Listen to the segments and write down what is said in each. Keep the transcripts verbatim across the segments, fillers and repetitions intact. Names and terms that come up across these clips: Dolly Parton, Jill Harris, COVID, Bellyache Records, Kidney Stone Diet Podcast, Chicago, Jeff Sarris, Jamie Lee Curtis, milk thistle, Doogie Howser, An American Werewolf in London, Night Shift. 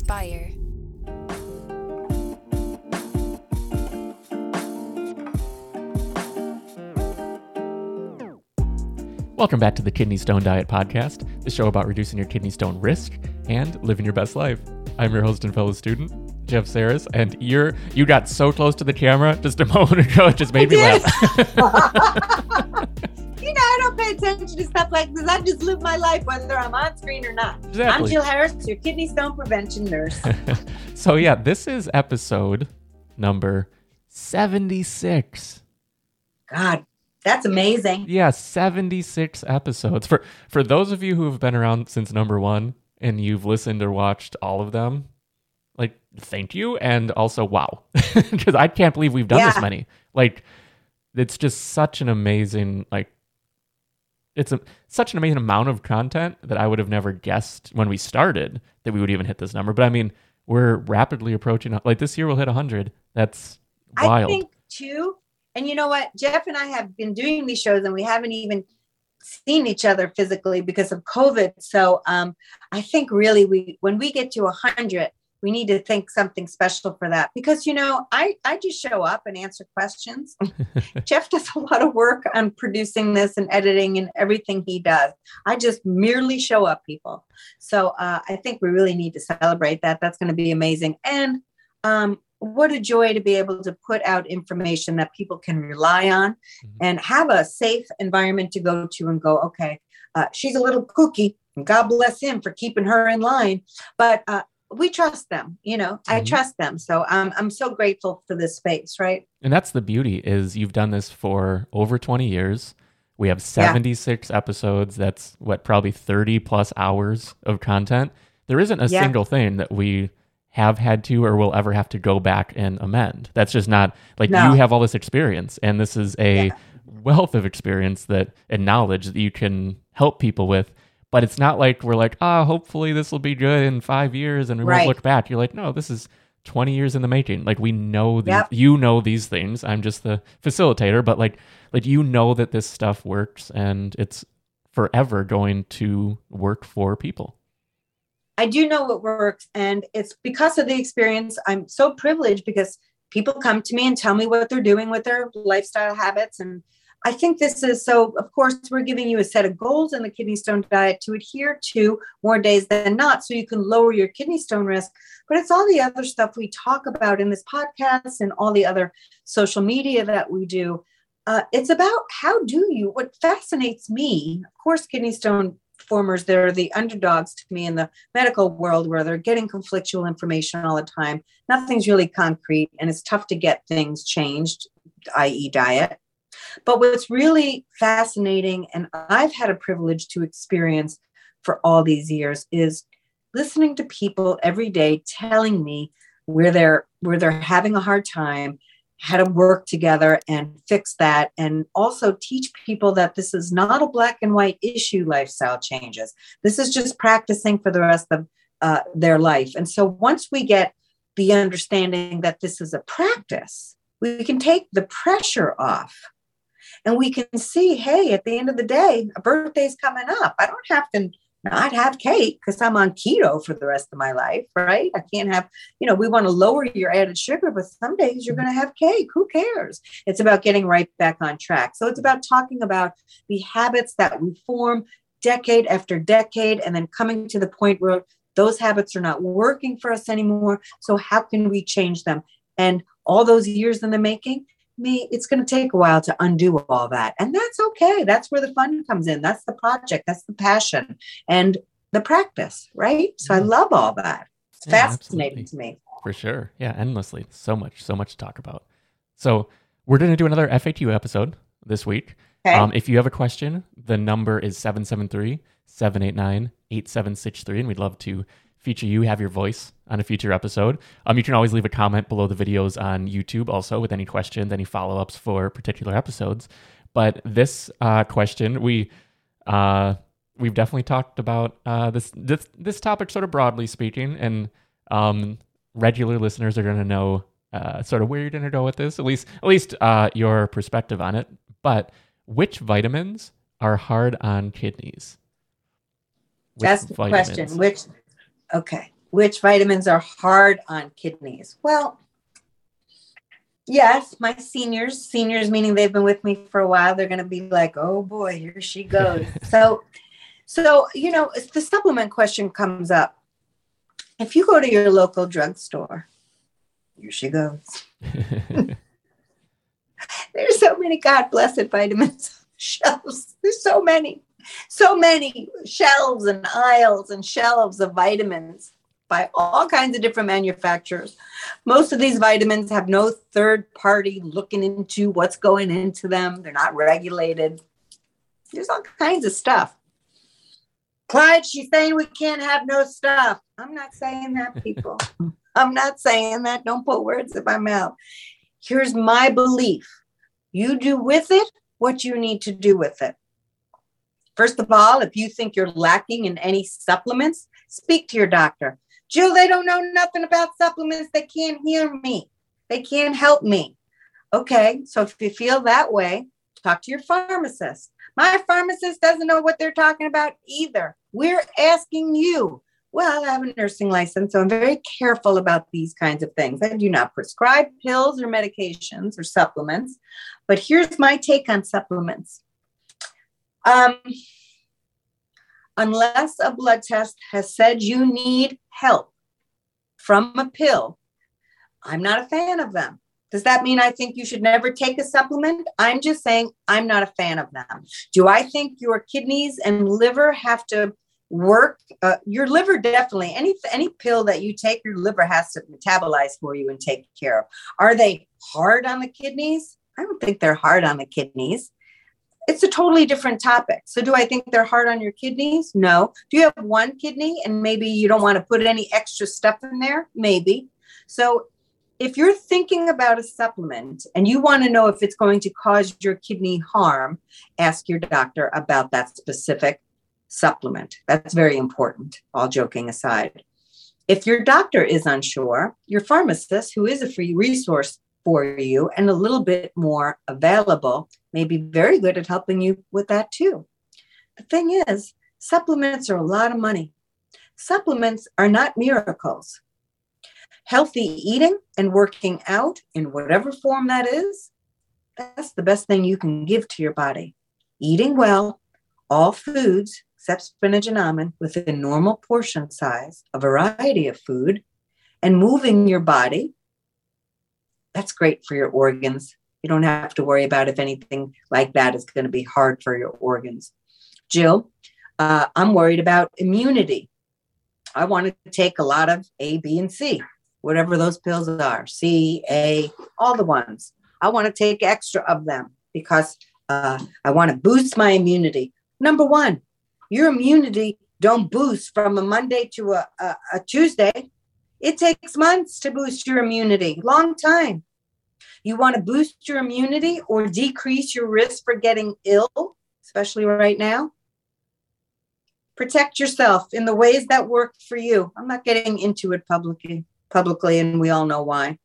inspire. Welcome back to the Kidney Stone Diet Podcast, the show about reducing your kidney stone risk and living your best life. I'm your host and fellow student, Jeff Sarris, and you're you got so close to the camera just a moment ago, it just made me laugh. You know, I don't pay attention to stuff like this. I just live my life whether I'm on screen or not. Exactly. I'm Jill Harris, your kidney stone prevention nurse. So yeah, this is episode number seventy-six. God. That's amazing. Yeah, seventy-six episodes. For for those of you who have been around since number one and you've listened or watched all of them, like, thank you. And also, wow, because I can't believe we've done yeah. this many. Like, it's just such an amazing, like, it's a, such an amazing amount of content that I would have never guessed when we started that we would even hit this number. But I mean, we're rapidly approaching, like, this year we'll hit one hundred. That's wild. I think, too. And you know what? Jeff and I have been doing these shows and we haven't even seen each other physically because of COVID. So um, I think really we, when we get to one hundred, we need to think something special for that. Because, you know, I, I just show up and answer questions. Jeff does a lot of work on producing this and editing and everything he does. I just merely show up, people. So uh, I think we really need to celebrate that. That's going to be amazing. And um what a joy to be able to put out information that people can rely on mm-hmm. and have a safe environment to go to and go, okay, uh, she's a little kooky and God bless him for keeping her in line. But uh, we trust them, you know, mm-hmm. I trust them. So um, I'm so grateful for this space, right? And that's the beauty is you've done this for over twenty years. We have seventy-six yeah. episodes. That's what, probably thirty plus hours of content. There isn't a yeah. single thing that we have had to or will ever have to go back and amend. That's just not like no. you have all this experience, and this is a yeah. wealth of experience that and knowledge that you can help people with. But it's not like we're like, ah, oh, hopefully this will be good in five years and we right. won't look back. You're like, no, this is twenty years in the making. Like, we know these, yep. you know these things. I'm just the facilitator, but like, like you know that this stuff works and it's forever going to work for people. I do know what works, and it's because of the experience. I'm so privileged because people come to me and tell me what they're doing with their lifestyle habits. And I think this is so, of course, we're giving you a set of goals in the kidney stone diet to adhere to more days than not, so you can lower your kidney stone risk. But it's all the other stuff we talk about in this podcast and all the other social media that we do. Uh, it's about how do you, what fascinates me, of course, kidney stone performers, they're the underdogs to me in the medical world where they're getting conflictual information all the time. Nothing's really concrete and it's tough to get things changed, that is diet. But what's really fascinating, and I've had a privilege to experience for all these years, is listening to people every day telling me where they're, where they're having a hard time, how to work together and fix that, and also teach people that this is not a black and white issue, lifestyle changes. This is just practicing for the rest of uh, their life. And so once we get the understanding that this is a practice, we can take the pressure off and we can see, hey, at the end of the day, a birthday's coming up. I don't have to not have cake because I'm on keto for the rest of my life, right? I can't have, you know, we want to lower your added sugar, but some days you're going to have cake. Who cares? It's about getting right back on track. So it's about talking about the habits that we form decade after decade, and then coming to the point where those habits are not working for us anymore. So how can we change them? And all those years in the making, me, it's going to take a while to undo all that. And that's okay. That's where the fun comes in. That's the project. That's the passion and the practice, right? So mm-hmm. I love all that. It's yeah, fascinating absolutely. To me. For sure. Yeah, endlessly. So much, so much to talk about. So we're going to do another F A Q episode this week. Okay. Um, if you have a question, the number is seven seven three, seven eight nine, eight seven six three. And we'd love to feature you, have your voice on a future episode. Um, you can always leave a comment below the videos on YouTube also with any questions, any follow-ups for particular episodes. But this uh, question, we, uh, we've definitely talked about uh, this, this this topic sort of broadly speaking, and um, regular listeners are going to know uh, sort of where you're going to go with this, at least, at least uh, your perspective on it. But which vitamins are hard on kidneys? Which That's the vitamins? question. Which... Okay. which vitamins are hard on kidneys? Well, yes, my seniors, seniors meaning they've been with me for a while, they're going to be like, oh boy, here she goes. so, so, you know, the supplement question comes up. If you go to your local drugstore, here she goes. There's so many, God blessed vitamins on the shelves. There's so many, so many shelves and aisles and shelves of vitamins by all kinds of different manufacturers. Most of these vitamins have no third party looking into what's going into them. They're not regulated. There's all kinds of stuff. Clyde, she's saying we can't have no stuff. I'm not saying that, people. I'm not saying that. Don't put words in my mouth. Here's my belief. You do with it what you need to do with it. First of all, if you think you're lacking in any supplements, speak to your doctor. Jill, they don't know nothing about supplements. They can't hear me. They can't help me. Okay, so if you feel that way, talk to your pharmacist. My pharmacist doesn't know what they're talking about either. We're asking you. Well, I have a nursing license, so I'm very careful about these kinds of things. I do not prescribe pills or medications or supplements, but here's my take on supplements. Um, unless a blood test has said you need help from a pill, I'm not a fan of them. Does that mean I think you should never take a supplement? I'm just saying I'm not a fan of them. Do I think your kidneys and liver have to work? Uh, your liver definitely. Any any pill that you take, your liver has to metabolize for you and take care of. Are they hard on the kidneys? I don't think they're hard on the kidneys. It's a totally different topic. So do I think they're hard on your kidneys? No. Do you have one kidney and maybe you don't want to put any extra stuff in there? Maybe. So if you're thinking about a supplement and you want to know if it's going to cause your kidney harm, ask your doctor about that specific supplement. That's very important, all joking aside. If your doctor is unsure, your pharmacist, who is a free resource for you and a little bit more available, may be very good at helping you with that too. The thing is, supplements are a lot of money. Supplements are not miracles. Healthy eating and working out in whatever form that is, that's the best thing you can give to your body. Eating well, all foods, except spinach and almond, within normal portion size, a variety of food, and moving your body, that's great for your organs. You don't have to worry about if anything like that is going to be hard for your organs. Jill, uh, I'm worried about immunity. I want to take a lot of A, B, and C, whatever those pills are, C, A, all the ones. I want to take extra of them because uh, I want to boost my immunity. Number one, your immunity don't boost from a Monday to a, a, a Tuesday. It takes months to boost your immunity, long time. You want to boost your immunity or decrease your risk for getting ill, especially right now. Protect yourself in the ways that work for you. I'm not getting into it publicly, publicly, and we all know why.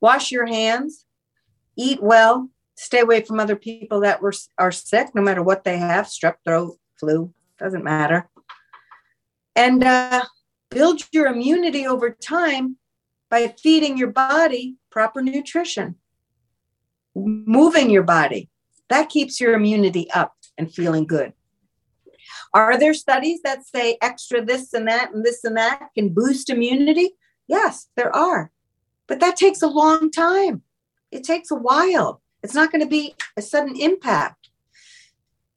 Wash your hands, eat well, stay away from other people that were, are sick, no matter what they have, strep throat, flu, doesn't matter. And uh, build your immunity over time by feeding your body proper nutrition, moving your body. That keeps your immunity up and feeling good. Are there studies that say extra this and that and this and that can boost immunity? Yes, there are. But that takes a long time. It takes a while. It's not going to be a sudden impact.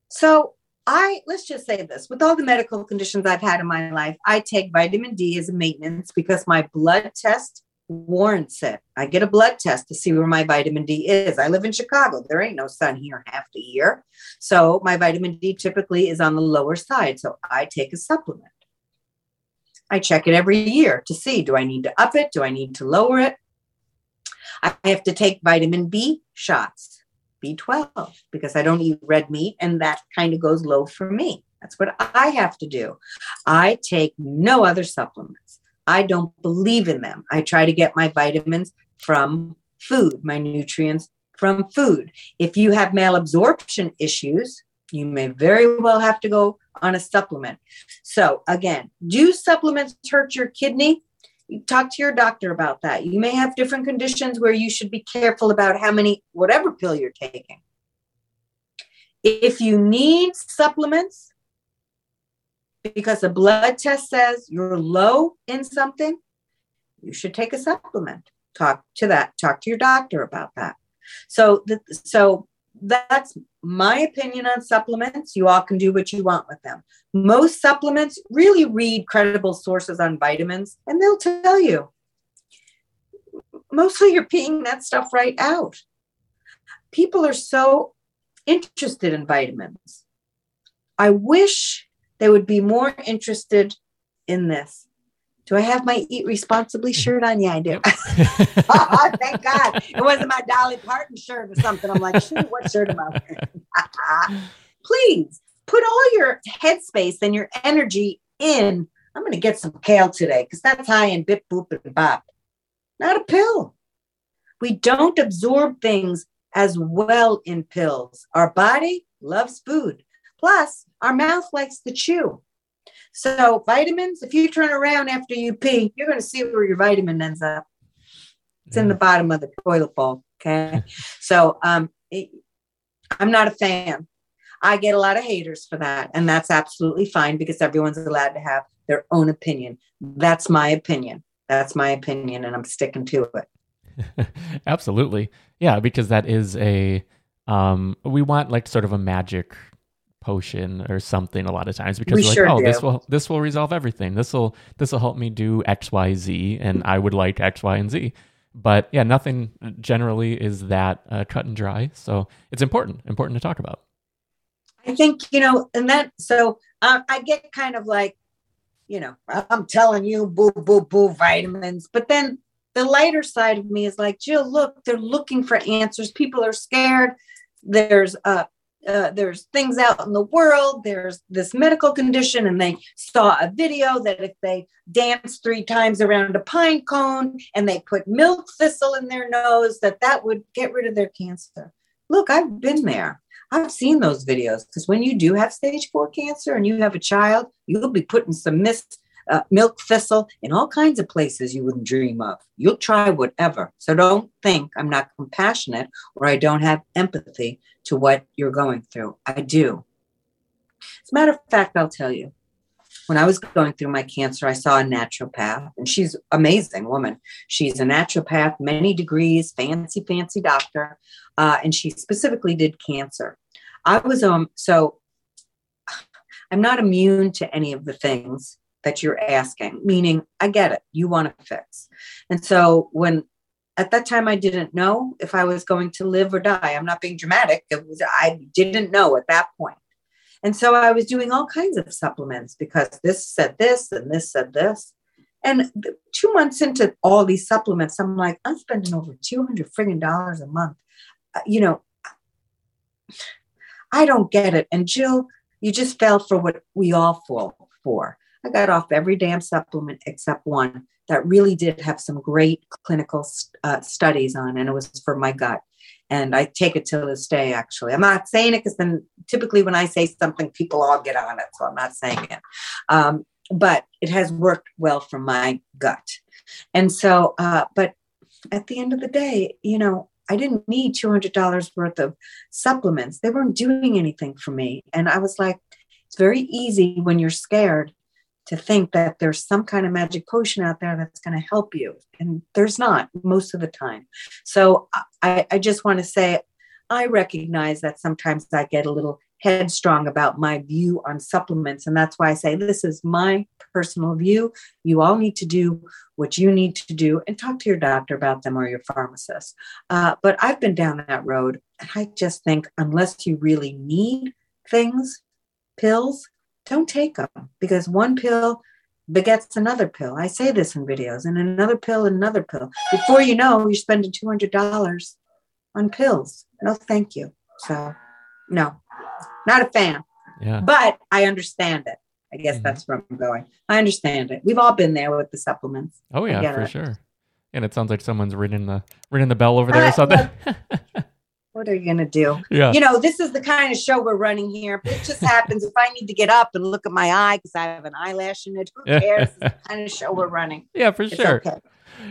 So I, let's just say this, with all the medical conditions I've had in my life, I take vitamin D as a maintenance because my blood test warrants it. I get a blood test to see where my vitamin D is. I live in Chicago. There ain't no sun here half the year. So my vitamin D typically is on the lower side. So I take a supplement. I check it every year to see, do I need to up it? Do I need to lower it? I have to take vitamin B shots, B twelve, because I don't eat red meat and that kind of goes low for me. That's what I have to do. I take no other supplements. I don't believe in them. I try to get my vitamins from food, my nutrients from food. If you have malabsorption issues, you may very well have to go on a supplement. So again, do supplements hurt your kidney? talk to your doctor about that. You may have different conditions where you should be careful about how many, whatever pill you're taking. If you need supplements because a blood test says you're low in something, you should take a supplement. Talk to that. Talk to your doctor about that. So, the, so that's my opinion on supplements. You all can do what you want with them. Most supplements, really read credible sources on vitamins, and they'll tell you. Mostly you're peeing that stuff right out. People are so interested in vitamins. I wish they would be more interested in this. Do I have my Eat Responsibly shirt on? Yeah, I do. Yep. oh, thank God. It wasn't my Dolly Parton shirt or something. I'm like, shoot, what shirt am I wearing? Please put all your headspace and your energy in. I'm going to get some kale today because that's high in bip, boop, and bop. Not a pill. We don't absorb things as well in pills. Our body loves food. Plus, our mouth likes to chew. So vitamins, if you turn around after you pee, you're going to see where your vitamin ends up. It's in the bottom of the toilet bowl. Okay. so um, it, I'm not a fan. I get a lot of haters for that. And that's absolutely fine because everyone's allowed to have their own opinion. That's my opinion. That's my opinion. And I'm sticking to it. Absolutely. Yeah. Because that is a, um, we want like sort of a magic potion or something a lot of times because like, sure oh do. this will this will resolve everything. This will this will help me do X, Y, Z, and I would like X, Y, and Z. But yeah, nothing generally is that uh, cut and dry. So it's important important to talk about. I think you know, and that so uh, I get kind of like, you know, I'm telling you, boo, boo, boo, vitamins. But then the lighter side of me is like, Jill, look, they're looking for answers. People are scared. There's a uh, Uh, there's things out in the world. There's this medical condition, and they saw a video that if they dance three times around a pine cone and they put milk thistle in their nose, that that would get rid of their cancer. Look, I've been there. I've seen those videos because when you do have stage four cancer and you have a child, you'll be putting some mist, uh, milk thistle in all kinds of places you wouldn't dream of. You'll try whatever. So don't think I'm not compassionate or I don't have empathy to what you're going through. I do. As a matter of fact, I'll tell you, when I was going through my cancer, I saw a naturopath, and she's an amazing woman. She's a naturopath, many degrees, fancy, fancy doctor. Uh, and she specifically did cancer. I was, um, so I'm not immune to any of the things that you're asking, meaning I get it. You want to fix. And so when, at that time, I didn't know if I was going to live or die. I'm not being dramatic. It was, I didn't know at that point. And so I was doing all kinds of supplements because this said this and this said this. And two months into all these supplements, I'm like, I'm spending over two hundred dollars friggin' dollars a month. Uh, you know, I don't get it. And Jill, you just fell for what we all fall for. I got off every damn supplement except one that really did have some great clinical uh, studies on, and it was for my gut. And I take it till this day, actually. I'm not saying it because then typically when I say something, people all get on it, so I'm not saying it. Um, but it has worked well for my gut. And so, uh, but at the end of the day, you know, I didn't need two hundred dollars worth of supplements. They weren't doing anything for me. And I was like, it's very easy when you're scared to think that there's some kind of magic potion out there that's going to help you. And there's not most of the time. So I, I just want to say, I recognize that sometimes I get a little headstrong about my view on supplements. And that's why I say, this is my personal view. You all need to do what you need to do and talk to your doctor about them or your pharmacist. Uh, but I've been down that road. And I just think, unless you really need things, pills, don't take them, because one pill begets another pill. I say this in videos, and another pill, another pill. Before you know, you're spending two hundred dollars on pills. No, thank you. So no, not a fan, yeah. But I understand it. I guess mm-hmm. that's where I'm going. I understand it. We've all been there with the supplements. Oh yeah, for it. Sure. And it sounds like someone's ringing the, ringing the bell over there uh, or something. what are you going to do? Yeah. You know, this is the kind of show we're running here. But it just happens. If I need to get up and look at my eye because I have an eyelash in it, who cares? It's the kind of show we're running. Yeah, for it's sure. Okay.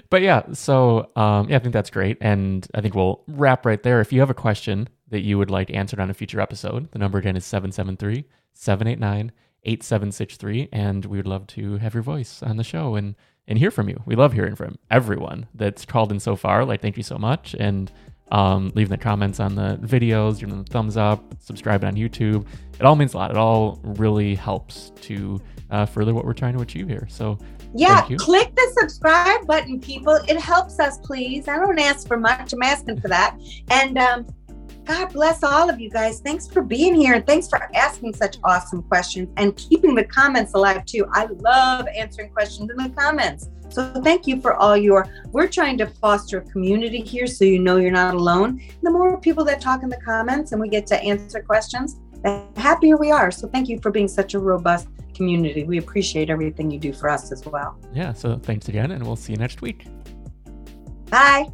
But yeah, so um, yeah, I think that's great. And I think we'll wrap right there. If you have a question that you would like answered on a future episode, the number again is seven seven three, seven eight nine, eight seven six three. And we would love to have your voice on the show and, and hear from you. We love hearing from everyone that's called in so far. Like, thank you so much. And um, leaving the comments on the videos, giving them a thumbs up, subscribing on YouTube. It all means a lot. It all really helps to uh, further what we're trying to achieve here. So yeah, click the subscribe button, people. It helps us, please. I don't ask for much. I'm asking for that. And um, God bless all of you guys. Thanks for being here. And thanks for asking such awesome questions and keeping the comments alive too. I love answering questions in the comments. So thank you for all your, we're trying to foster a community here so you know you're not alone. The more people that talk in the comments and we get to answer questions, the happier we are. So thank you for being such a robust community. We appreciate everything you do for us as well. Yeah, so thanks again and we'll see you next week. Bye.